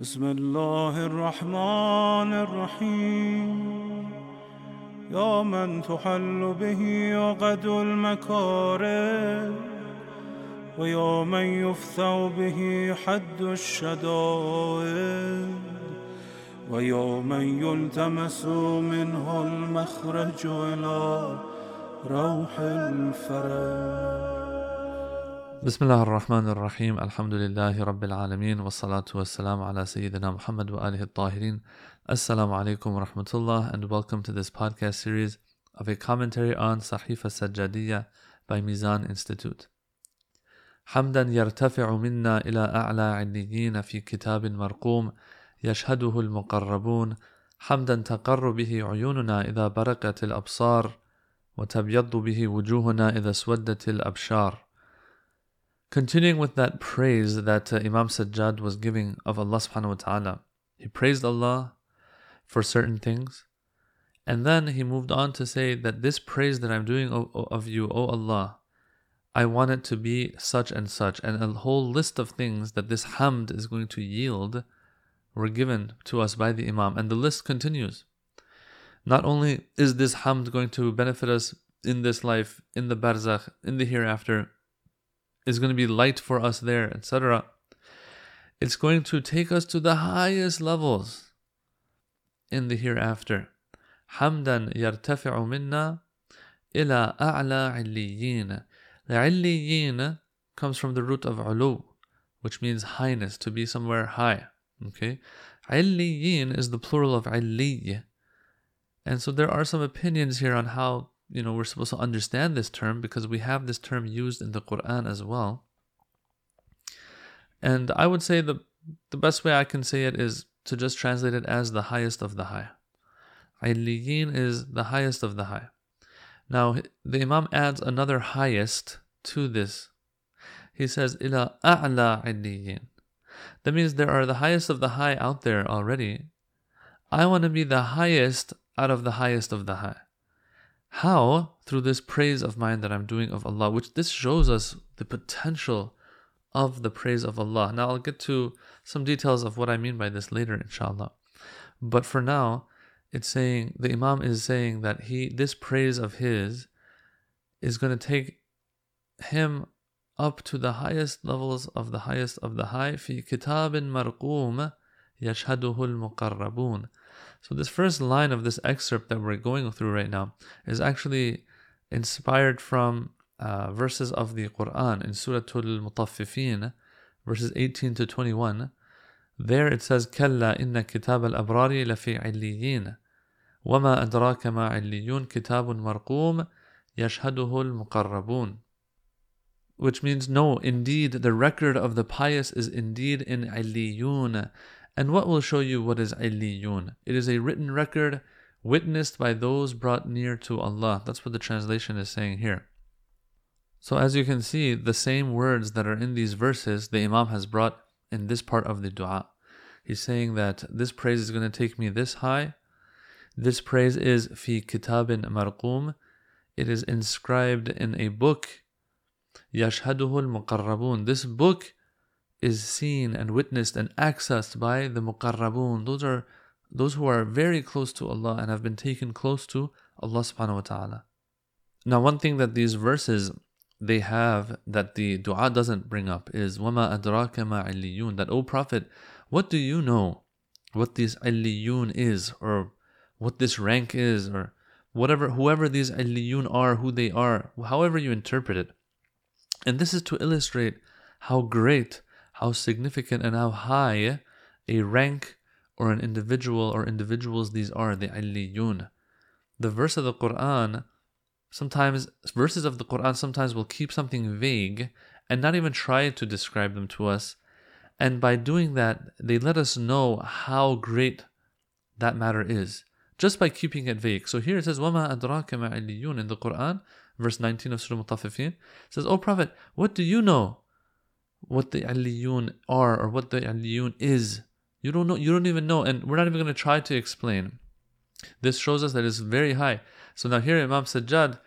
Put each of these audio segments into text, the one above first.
بسم الله الرحمن الرحيم يا من تحل به عقد المكارم ويا من يفثى به حد الشدائد ويا من يلتمس منه المخرج إلى روح الفرج بسم الله الرحمن الرحيم الحمد لله رب العالمين والصلاة والسلام على سيدنا محمد وآله الطاهرين السلام عليكم ورحمة الله and welcome to this podcast series of a commentary on Sahifa Sajjadiyya by Mizan Institute. حمدا يرتفع منا إلى أعلى عليين في كتاب مرقوم يشهده المقربون حمدا تقر به عيوننا إذا برقت الأبصار وتبيض به وجوهنا إذا سودت الأبشار. Continuing with that praise that Imam Sajjad was giving of Allah subhanahu wa ta'ala. He praised Allah for certain things. And then he moved on to say that this praise that I'm doing of you, O Allah, I want it to be such and such. And a whole list of things that this hamd is going to yield were given to us by the Imam. And the list continues. Not only is this hamd going to benefit us in this life, in the barzakh, in the hereafter, is going to be light for us there, etc. It's going to take us to the highest levels in the hereafter. حمدا يرتفع منا إلى أعلى عليين. The عليين comes from the root of علو, which means highness, to be somewhere high. Okay, عليين is the plural of علي, and so there are some opinions here on how we're supposed to understand this term, because we have this term used in the Quran as well. And I would say the best way I can say it is to just translate it as the highest of the high. Illiyin is the highest of the high. Now, the Imam adds another highest to this. He says, ila a'la illiyin. That means there are the highest of the high out there already. I want to be the highest out of the highest of the high. How? Through this praise of mine that I'm doing of Allah, which this shows us the potential of the praise of Allah. Now I'll get to some details of what I mean by this later, inshallah. But for now, it's saying, the Imam is saying that this praise of his is going to take him up to the highest levels of the highest of the high. في كتاب مرقوم يشهده المقربون. So this first line of this excerpt that we're going through right now is actually inspired from verses of the Quran in Surah al-Mutaffifin, verses 18 to 21. There it says, كَلَّا إِنَّ كِتَابَ الْأَبْرَارِ لَفِي عِلِّيِّينَ وَمَا أَدْرَاكَ مَا عِلِّيُّونَ كِتَابٌ مَرْقُومٌ يَشْهَدُهُ الْمُقَرَّبُونَ. Which means, no, indeed, the record of the pious is indeed in عِلِّيُّونَ. And what will show you what is Iliyun? It is a written record witnessed by those brought near to Allah. That's what the translation is saying here. So as you can see, the same words that are in these verses, the Imam has brought in this part of the dua. He's saying that this praise is going to take me this high. This praise is fi kitabin marqum. It is inscribed in a book. Yashhaduhu al-muqarrabun. This book is seen and witnessed and accessed by the muqarrabun. Those who are very close to Allah and have been taken close to Allah subhanahu wa ta'ala. Now, one thing that these verses they have that the dua doesn't bring up is وَمَا أَدْرَاكَ مَا عِلِّيُّونَ. That, O Prophet, what do you know what these عِلِّيُّون is, or what this rank is, or whatever, whoever these عِلِّيُّون are, who they are, however you interpret it. And this is to illustrate how great, how significant, and how high a rank or an individual or individuals these are, the Aliyun. The verse of the Quran, sometimes verses of the Quran sometimes will keep something vague and not even try to describe them to us. And by doing that, they let us know how great that matter is, just by keeping it vague. So here it says, وَمَا أَدْرَاكَ مَا عِلِّيُّونَ in the Quran, verse 19 of Surah Mutaffifin, says, O Prophet, what do you know what the Aliyun are or what the Aliyun is? You don't know, you don't even know, and we're not even going to try to explain. This shows us that it's very high. So now here Imam Sajjad,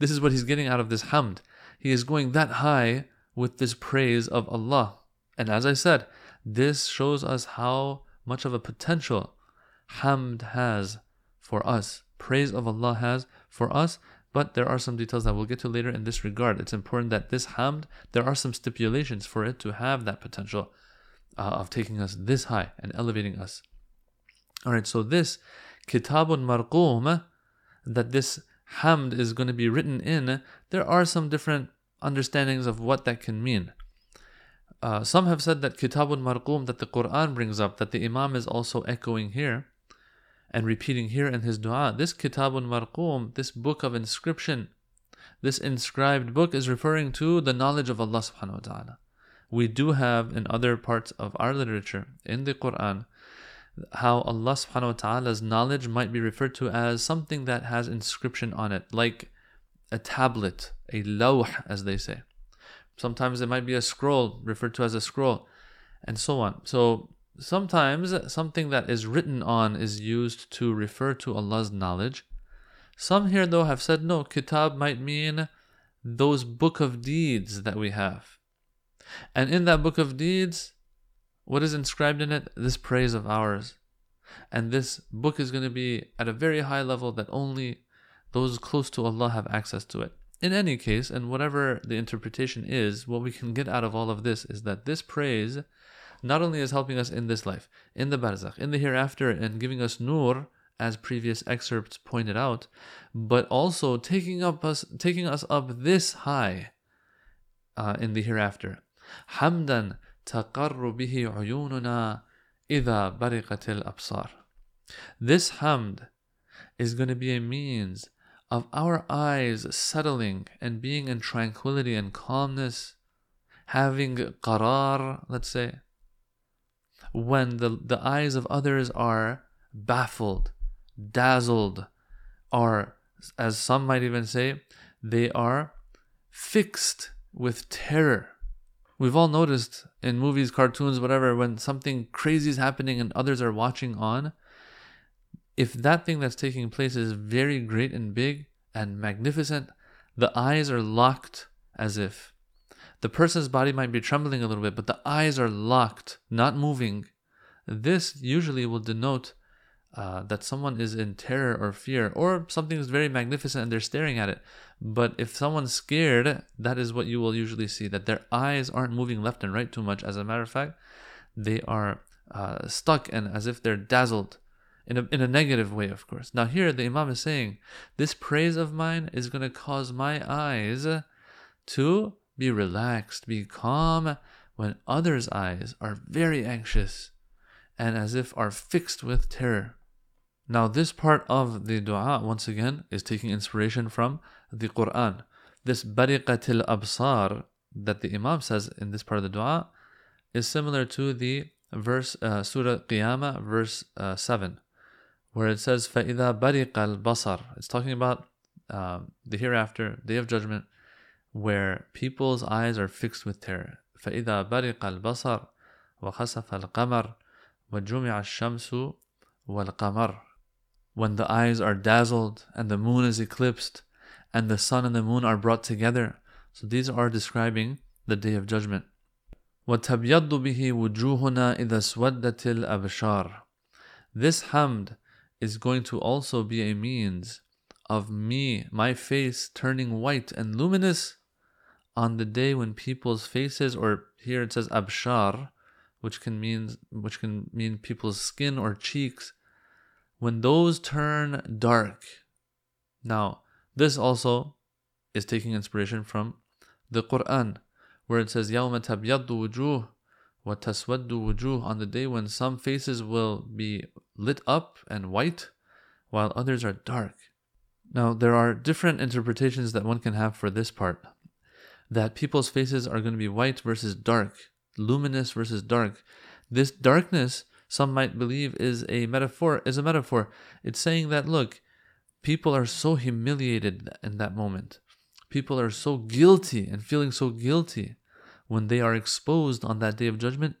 this is what he's getting out of this hamd. He is going that high with this praise of Allah And as I said, this shows us how much of a potential hamd has for us, praise of Allah has for us. But there are some details that we'll get to later in this regard. It's important that this hamd, there are some stipulations for it to have that potential of taking us this high and elevating us. Alright, so this kitabun marqum, that this hamd is going to be written in, there are some different understandings of what that can mean. Some have said that kitabun marqum that the Quran brings up, that the Imam is also echoing here and repeating here in his dua, this kitabun marqum, this book of inscription, this inscribed book is referring to the knowledge of Allah subhanahu wa ta'ala. We do have in other parts of our literature, in the Quran, how Allah subhanahu wa ta'ala's knowledge might be referred to as something that has inscription on it, like a tablet, a lawh as they say. Sometimes it might be a scroll, referred to as a scroll, and so on. So sometimes something that is written on is used to refer to Allah's knowledge. Some here though have said no, kitab might mean those book of deeds that we have. And in that book of deeds, what is inscribed in it? This praise of ours. And this book is going to be at a very high level that only those close to Allah have access to it. In any case, and whatever the interpretation is, what we can get out of all of this is that this praise not only is helping us in this life, in the barzakh, in the hereafter, and giving us nur, as previous excerpts pointed out, but also taking us up this high in the hereafter. Hamdan taqarru bihi uyununa idha bariqatil absar. This hamd is going to be a means of our eyes settling and being in tranquility and calmness, having qarar, let's say, when the eyes of others are baffled, dazzled, or as some might even say, they are fixed with terror. We've all noticed in movies, cartoons, whatever, when something crazy is happening and others are watching on, if that thing that's taking place is very great and big and magnificent, the eyes are locked as if. The person's body might be trembling a little bit, but the eyes are locked, not moving. This usually will denote that someone is in terror or fear, or something is very magnificent and they're staring at it. But if someone's scared, that is what you will usually see, that their eyes aren't moving left and right too much. As a matter of fact, they are stuck and as if they're dazzled. In a negative way, of course. Now here the Imam is saying, this praise of mine is going to cause my eyes to be relaxed, be calm, when others' eyes are very anxious and as if are fixed with terror. Now this part of the dua, once again, is taking inspiration from the Quran. This bariqatil absar that the Imam says in this part of the dua is similar to the verse, Surah Qiyamah, verse 7. Where it says, فَإِذَا بَرِقَ الْبَصَرِ. It's talking about the hereafter, Day of Judgment, where people's eyes are fixed with terror. فَإِذَا بَرِقَ الْبَصَرِ وَخَسَفَ الْقَمَرِ وَجُمِعَ الشَّمْسُ وَالْقَمَرِ. When the eyes are dazzled, and the moon is eclipsed, and the sun and the moon are brought together. So these are describing the Day of Judgment. وَتَبْيَضُّ بِهِ وُجُوهُنَا إِذَا سْوَدَّتِ الْأَبْشَارِ. This hamd is going to also be a means of my face turning white and luminous on the day when people's faces, or here it says abshar, which can mean people's skin or cheeks, when those turn dark. Now, this also is taking inspiration from the Quran, where it says يَوْمَ تَبْيَضُّ وُجُوهُ وَتَسْوَدُّ وُجُوهُ, on the day when some faces will be lit up and white, while others are dark. Now, there are different interpretations that one can have for this part, that people's faces are going to be white versus dark, luminous versus dark. This darkness, some might believe, is a metaphor. It's saying that, look, people are so humiliated in that moment. People are so guilty and feeling so guilty when they are exposed on that Day of Judgment.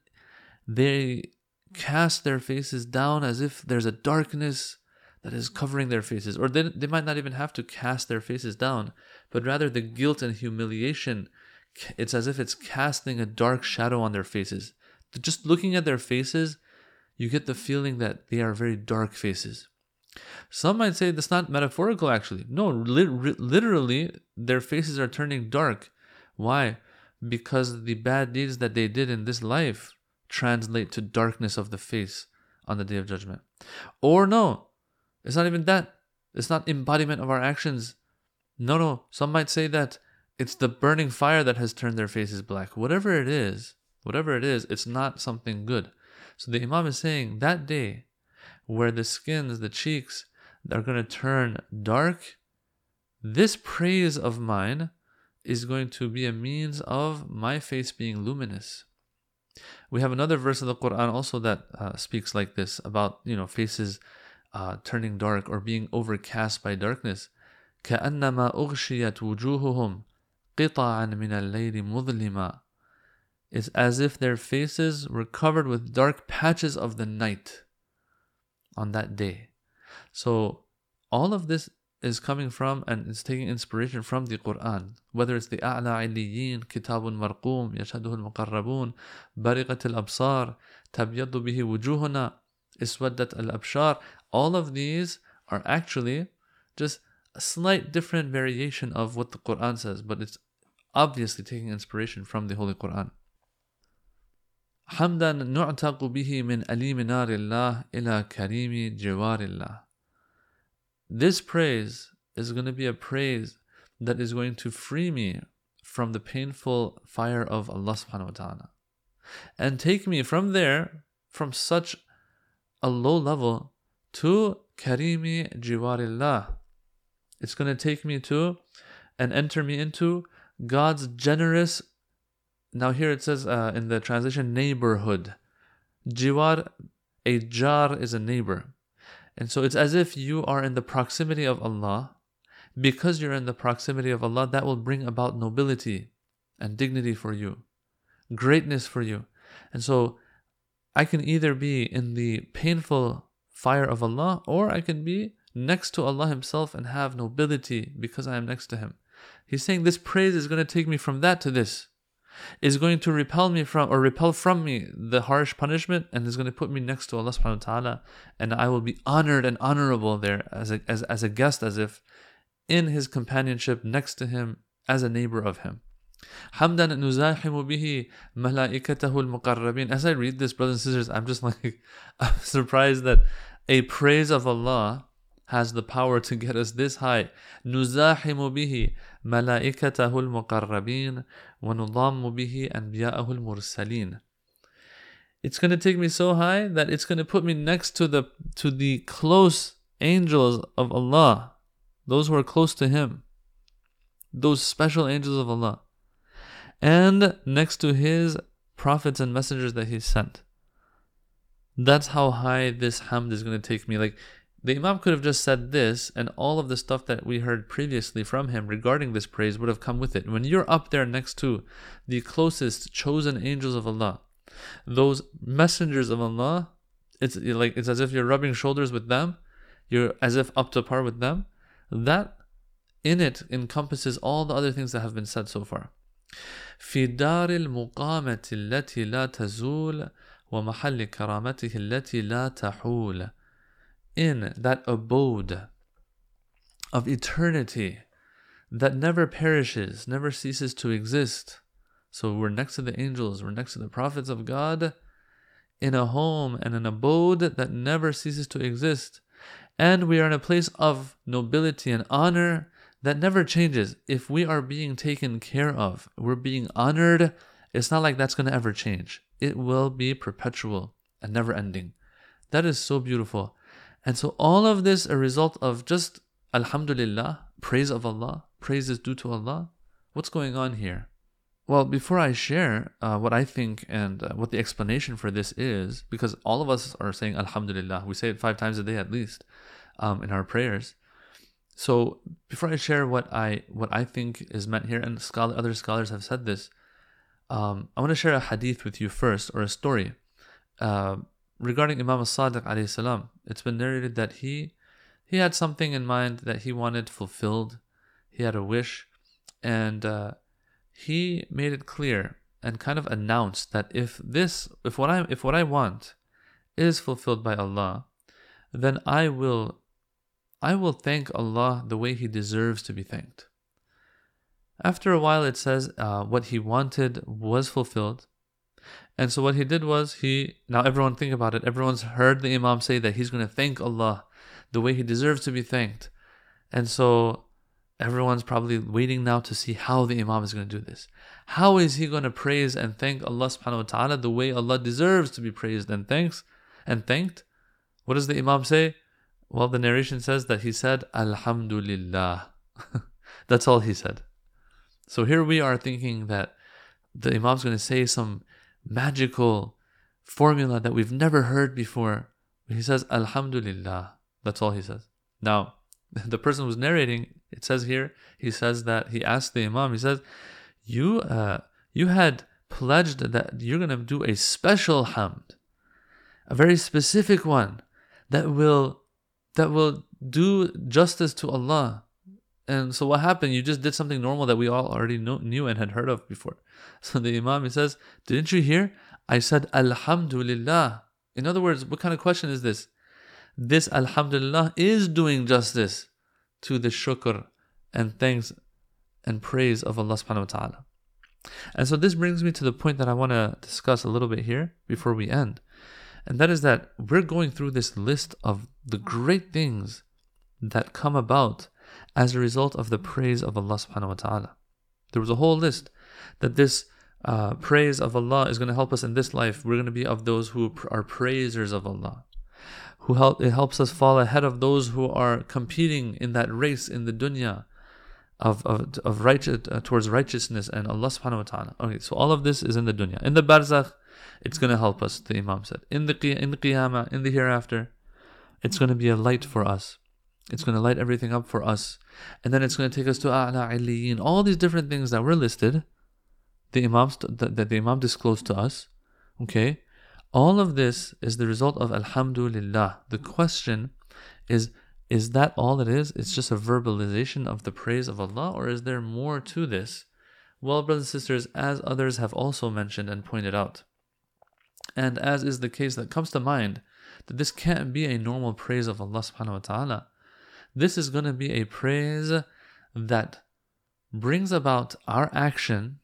They cast their faces down as if there's a darkness that is covering their faces. Or they might not even have to cast their faces down, but rather the guilt and humiliation it's as if it's casting a dark shadow on their faces. Just looking at their faces, you get the feeling that they are very dark faces. Some might say that's not metaphorical actually. No, literally their faces are turning dark. Why? Because the bad deeds that they did in this life translate to darkness of the face on the Day of Judgment. Or no, it's not even that. It's not embodiment of our actions. No, some might say that it's the burning fire that has turned their faces black. Whatever it is, it's not something good. So the Imam is saying that day where the skins, the cheeks, are going to turn dark, this praise of mine is going to be a means of my face being luminous. We have another verse of the Quran also that speaks like this about, faces turning dark or being overcast by darkness. كَأَنَّمَا أُغْشِيَتْ وُجُوهُهُمْ قِطَعًا مِنَ اللَّيْلِ مُظْلِمًا. It's as if their faces were covered with dark patches of the night on that day. So all of this is coming from and it's taking inspiration from the Quran, whether it's the A'la Illiyin, Kitabun Marqum, Yashhaduhu al-Muqarrabun, Bariqat al-Absar, Tabyaddu bihi wujuhuna, Iswaddat al-Abshar. All of these are actually just a slight different variation of what the Quran says, but it's obviously taking inspiration from the Holy Quran. حمدا نعتق به من أليم نار الله إلى كريم جوار الله. This praise is going to be a praise that is going to free me from the painful fire of Allah subhanahu wa ta'ala and take me from there, from such a low level, to Karimi Jiwarillah. It's going to take me to and enter me into God's generous, now here it says in the translation, neighborhood. Jiwar, a jar is a neighbor. And so it's as if you are in the proximity of Allah. Because you're in the proximity of Allah, that will bring about nobility and dignity for you, greatness for you. And so I can either be in the painful fire of Allah, or I can be next to Allah Himself and have nobility because I am next to Him. He's saying this praise is going to take me from that to this. Is going to repel from me the harsh punishment, and is going to put me next to Allah subhanahu wa ta'ala, and I will be honored and honorable there as a guest, as if in his companionship, next to him, as a neighbor of him. Hamdan nuzahimu bihi malaikatahu al-muqarrabin. As I read this, brothers and sisters, I'm just like I'm surprised that a praise of Allah has the power to get us this high. Nuzahimu bihi malaikatahu al-muqarrabin wa nudammu bihi anbiya'ahu al-mursalin. It's going to take me so high that it's going to put me next to the close angels of Allah, those who are close to Him, those special angels of Allah, and next to His prophets and messengers that He sent. That's how high this hamd is going to take me. Like, the Imam could have just said this, and all of the stuff that we heard previously from him regarding this praise would have come with it. When you're up there next to the closest chosen angels of Allah, those messengers of Allah, it's as if you're rubbing shoulders with them, you're as if up to par with them. That in it encompasses all the other things that have been said so far. فِي دَارِ الْمُقَامَةِ الَّتِي لَا تَزُولُ وَمَحَلِّ كَرَامَتِهِ الَّتِي لَا تَحُولُ. In that abode of eternity that never perishes, never ceases to exist. So we're next to the angels, we're next to the prophets of God, in a home and an abode that never ceases to exist. And we are in a place of nobility and honor that never changes. If we are being taken care of, we're being honored, it's not like that's going to ever change. It will be perpetual and never ending. That is so beautiful. And so all of this a result of just Alhamdulillah, praise of Allah, praise is due to Allah. What's going on here? Well, before I share what I think and what the explanation for this is, because all of us are saying Alhamdulillah, we say it 5 times a day at least in our prayers. So before I share what I think is meant here, and other scholars have said this, I want to share a hadith with you first, or a story. Regarding Imam As-Sadiq alayhi salam, it's been narrated that he had something in mind that he wanted fulfilled. He had a wish, and he made it clear and kind of announced that if what I want is fulfilled by Allah, then I will thank Allah the way He deserves to be thanked. After a while, it says what he wanted was fulfilled. And so what he did was now everyone think about it. Everyone's heard the Imam say that he's going to thank Allah the way he deserves to be thanked. And so everyone's probably waiting now to see how the Imam is going to do this. How is he going to praise and thank Allah subhanahu wa ta'ala the way Allah deserves to be praised and thanked? What does the Imam say? Well, the narration says that he said, Alhamdulillah. That's all he said. So here we are thinking that the Imam's going to say some magical formula that we've never heard before. He says, Alhamdulillah. That's all he says. Now, the person who's narrating, it says here, he says that he asked the Imam, he says, you had pledged that you're going to do a special hamd, a very specific one that will do justice to Allah. And so what happened? You just did something normal that we all already knew and had heard of before. So the Imam, he says, didn't you hear? I said, Alhamdulillah. In other words, what kind of question is this? This Alhamdulillah is doing justice to the shukr and thanks and praise of Allah subhanahu wa ta'ala. And so this brings me to the point that I want to discuss a little bit here before we end. And that is that we're going through this list of the great things that come about as a result of the praise of Allah subhanahu wa ta'ala. There was a whole list that this praise of Allah is going to help us in this life. We're going to be of those who are praisers of Allah. It helps us fall ahead of those who are competing in that race in the dunya of righteous, towards righteousness and Allah subhanahu wa ta'ala. Okay, so all of this is in the dunya. In the barzakh, it's going to help us, the Imam said. In the qiyamah, in the hereafter, it's going to be a light for us. It's going to light everything up for us. And then it's going to take us to A'la Aliyin. All these different things that were listed, the Imam disclosed to us. Okay? All of this is the result of Alhamdulillah. The question is that all it is? It's just a verbalization of the praise of Allah? Or is there more to this? Well, brothers and sisters, as others have also mentioned and pointed out, and as is the case that comes to mind, that this can't be a normal praise of Allah subhanahu wa ta'ala. This is going to be a praise that brings about our action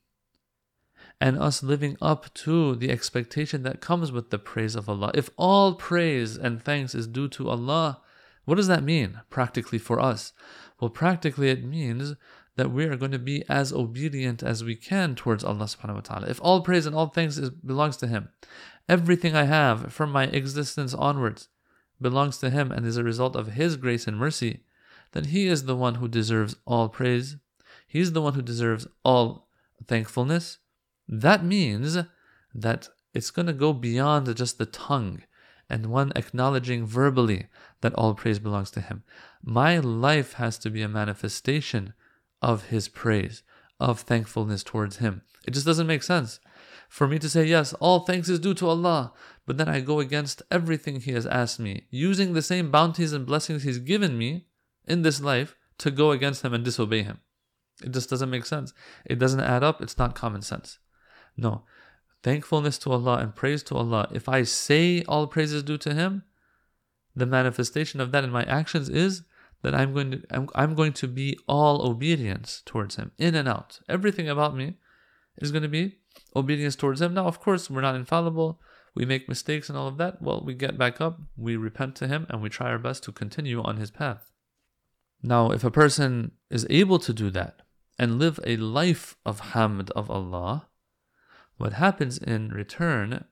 and us living up to the expectation that comes with the praise of Allah. If all praise and thanks is due to Allah, what does that mean practically for us? Well, practically it means that we are going to be as obedient as we can towards Allah subhanahu wa ta'ala. If all praise and all thanks belongs to Him, everything I have from my existence onwards belongs to Him and is a result of His grace and mercy, then He is the one who deserves all praise. He is the one who deserves all thankfulness. That means that it's going to go beyond just the tongue and one acknowledging verbally that all praise belongs to Him. My life has to be a manifestation of His praise, of thankfulness towards Him. It just doesn't make sense for me to say, yes, all thanks is due to Allah, but then I go against everything He has asked me, using the same bounties and blessings He's given me in this life to go against Him and disobey Him. It just doesn't make sense. It doesn't add up. It's not common sense. No. Thankfulness to Allah and praise to Allah. If I say all praise is due to Him, the manifestation of that in my actions is that I'm going to be all obedience towards Him, in and out. Everything about me is going to be obedience towards Him. Now, of course, we're not infallible. We make mistakes and all of that. Well, we get back up, we repent to Him, and we try our best to continue on His path. Now, if a person is able to do that and live a life of hamd of Allah, what happens in return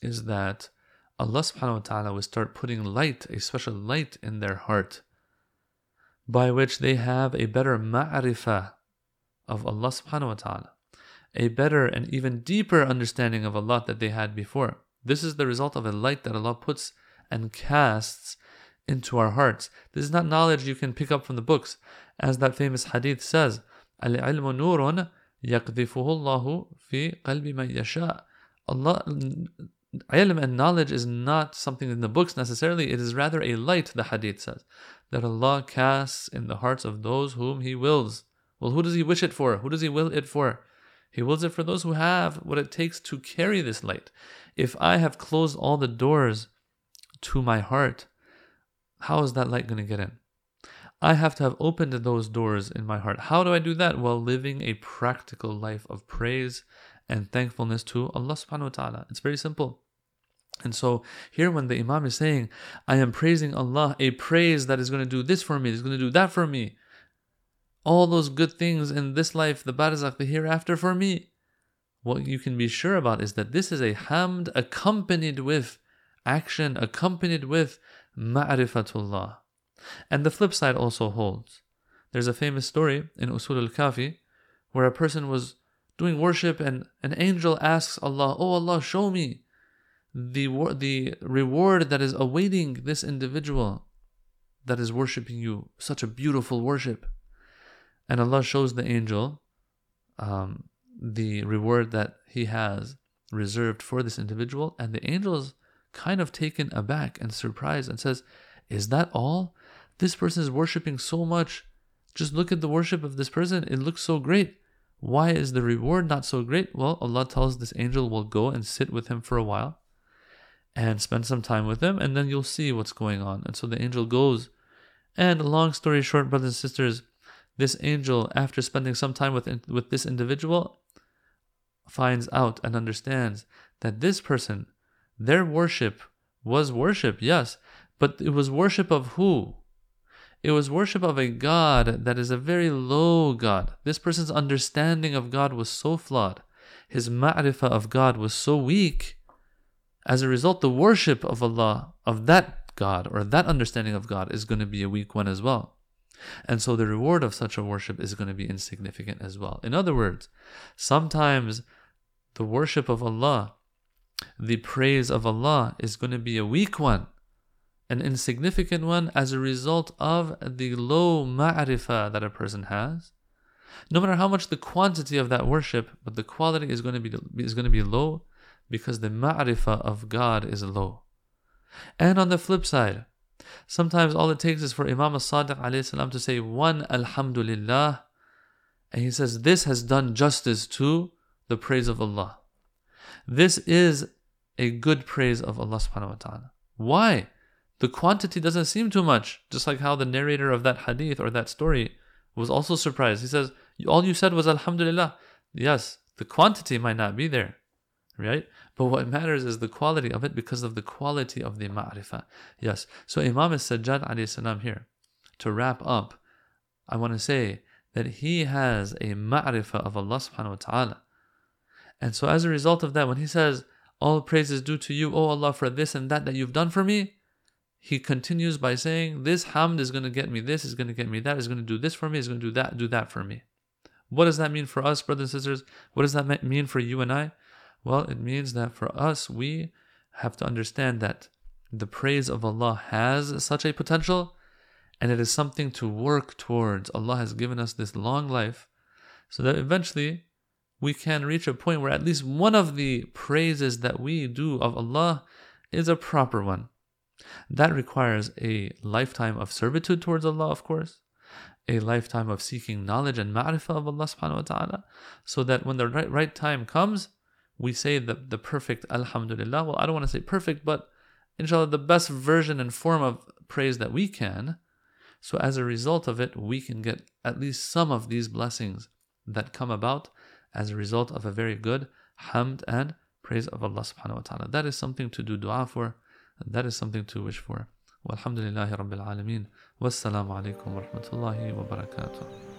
is that Allah subhanahu wa ta'ala will start putting light, a special light in their heart, by which they have a better ma'rifah of Allah subhanahu wa ta'ala, a better and even deeper understanding of Allah that they had before. This is the result of a light that Allah puts and casts into our hearts. This is not knowledge you can pick up from the books. As that famous hadith says, Al-ilmu nurun yaqdhifuhu Allahu fi qalbi man yasha. Allah, ilm and knowledge is not something in the books necessarily. It is rather a light, the hadith says, that Allah casts in the hearts of those whom He wills. Well, who does He wish it for? Who does He will it for? He wills it for those who have what it takes to carry this light. If I have closed all the doors to my heart, how is that light going to get in? I have to have opened those doors in my heart. How do I do that? While living a practical life of praise and thankfulness to Allah subhanahu wa ta'ala. It's very simple. And so here when the Imam is saying, I am praising Allah, a praise that is going to do this for me, is going to do that for me, all those good things in this life, the barzakh, the hereafter for me, what you can be sure about is that this is a hamd accompanied with action, accompanied with ma'rifatullah. And the flip side also holds. There's a famous story in Usul al-Kafi where a person was doing worship and an angel asks Allah, "Oh Allah, show me the reward that is awaiting this individual that is worshipping you, such a beautiful worship." And Allah shows the angel the reward that he has reserved for this individual, and the angel is kind of taken aback and surprised and says, "Is that all? This person is worshipping so much. Just look at the worship of this person. It looks so great. Why is the reward not so great?" Well, Allah tells this angel, will go and sit with him for a while and spend some time with him, and then you'll see what's going on. And so the angel goes. And long story short, brothers and sisters, this angel, after spending some time with this individual, finds out and understands that this person, their worship was worship, yes, but it was worship of who? It was worship of a God that is a very low God. This person's understanding of God was so flawed. His ma'rifah of God was so weak. As a result, the worship of Allah, of that God, or that understanding of God, is going to be a weak one as well. And so the reward of such a worship is going to be insignificant as well. In other words, sometimes the worship of Allah, the praise of Allah, is going to be a weak one, an insignificant one, as a result of the low ma'rifah that a person has. No matter how much the quantity of that worship, but the quality is going to be low, because the ma'rifah of God is low. And on the flip side, sometimes all it takes is for Imam As-Sadiq alayhi salam to say one alhamdulillah, and he says this has done justice to the praise of Allah. This is a good praise of Allah subhanahu wa ta'ala. Why? The quantity doesn't seem too much, just like how the narrator of that hadith or that story was also surprised. He says, all you said was alhamdulillah. Yes, the quantity might not be there, right? But what matters is the quality of it, because of the quality of the ma'rifah. Yes, so Imam Sajjad alayhi salam here, to wrap up, I want to say that he has a ma'rifah of Allah subhanahu wa ta'ala. And so as a result of that, when he says, all praise is due to you, O Allah, for this and that you've done for me, he continues by saying, this hamd is going to get me this, is going to get me that, is going to do this for me, is going to do that for me. What does that mean for us, brothers and sisters? What does that mean for you and I? Well, it means that for us, we have to understand that the praise of Allah has such a potential, and it is something to work towards. Allah has given us this long life, so that eventually we can reach a point where at least one of the praises that we do of Allah is a proper one. That requires a lifetime of servitude towards Allah, of course, a lifetime of seeking knowledge and ma'rifah of Allah subhanahu wa ta'ala, so that when the right time comes, we say the perfect alhamdulillah. Well, I don't want to say perfect, but inshallah, the best version and form of praise that we can. So as a result of it, we can get at least some of these blessings that come about as a result of a very good hamd and praise of Allah subhanahu wa ta'ala. That is something to do dua for. That is something to wish for. Walhamdulillahi Rabbil Alameen. Wassalamu alaikum wa rahmatullahi wa barakatuh.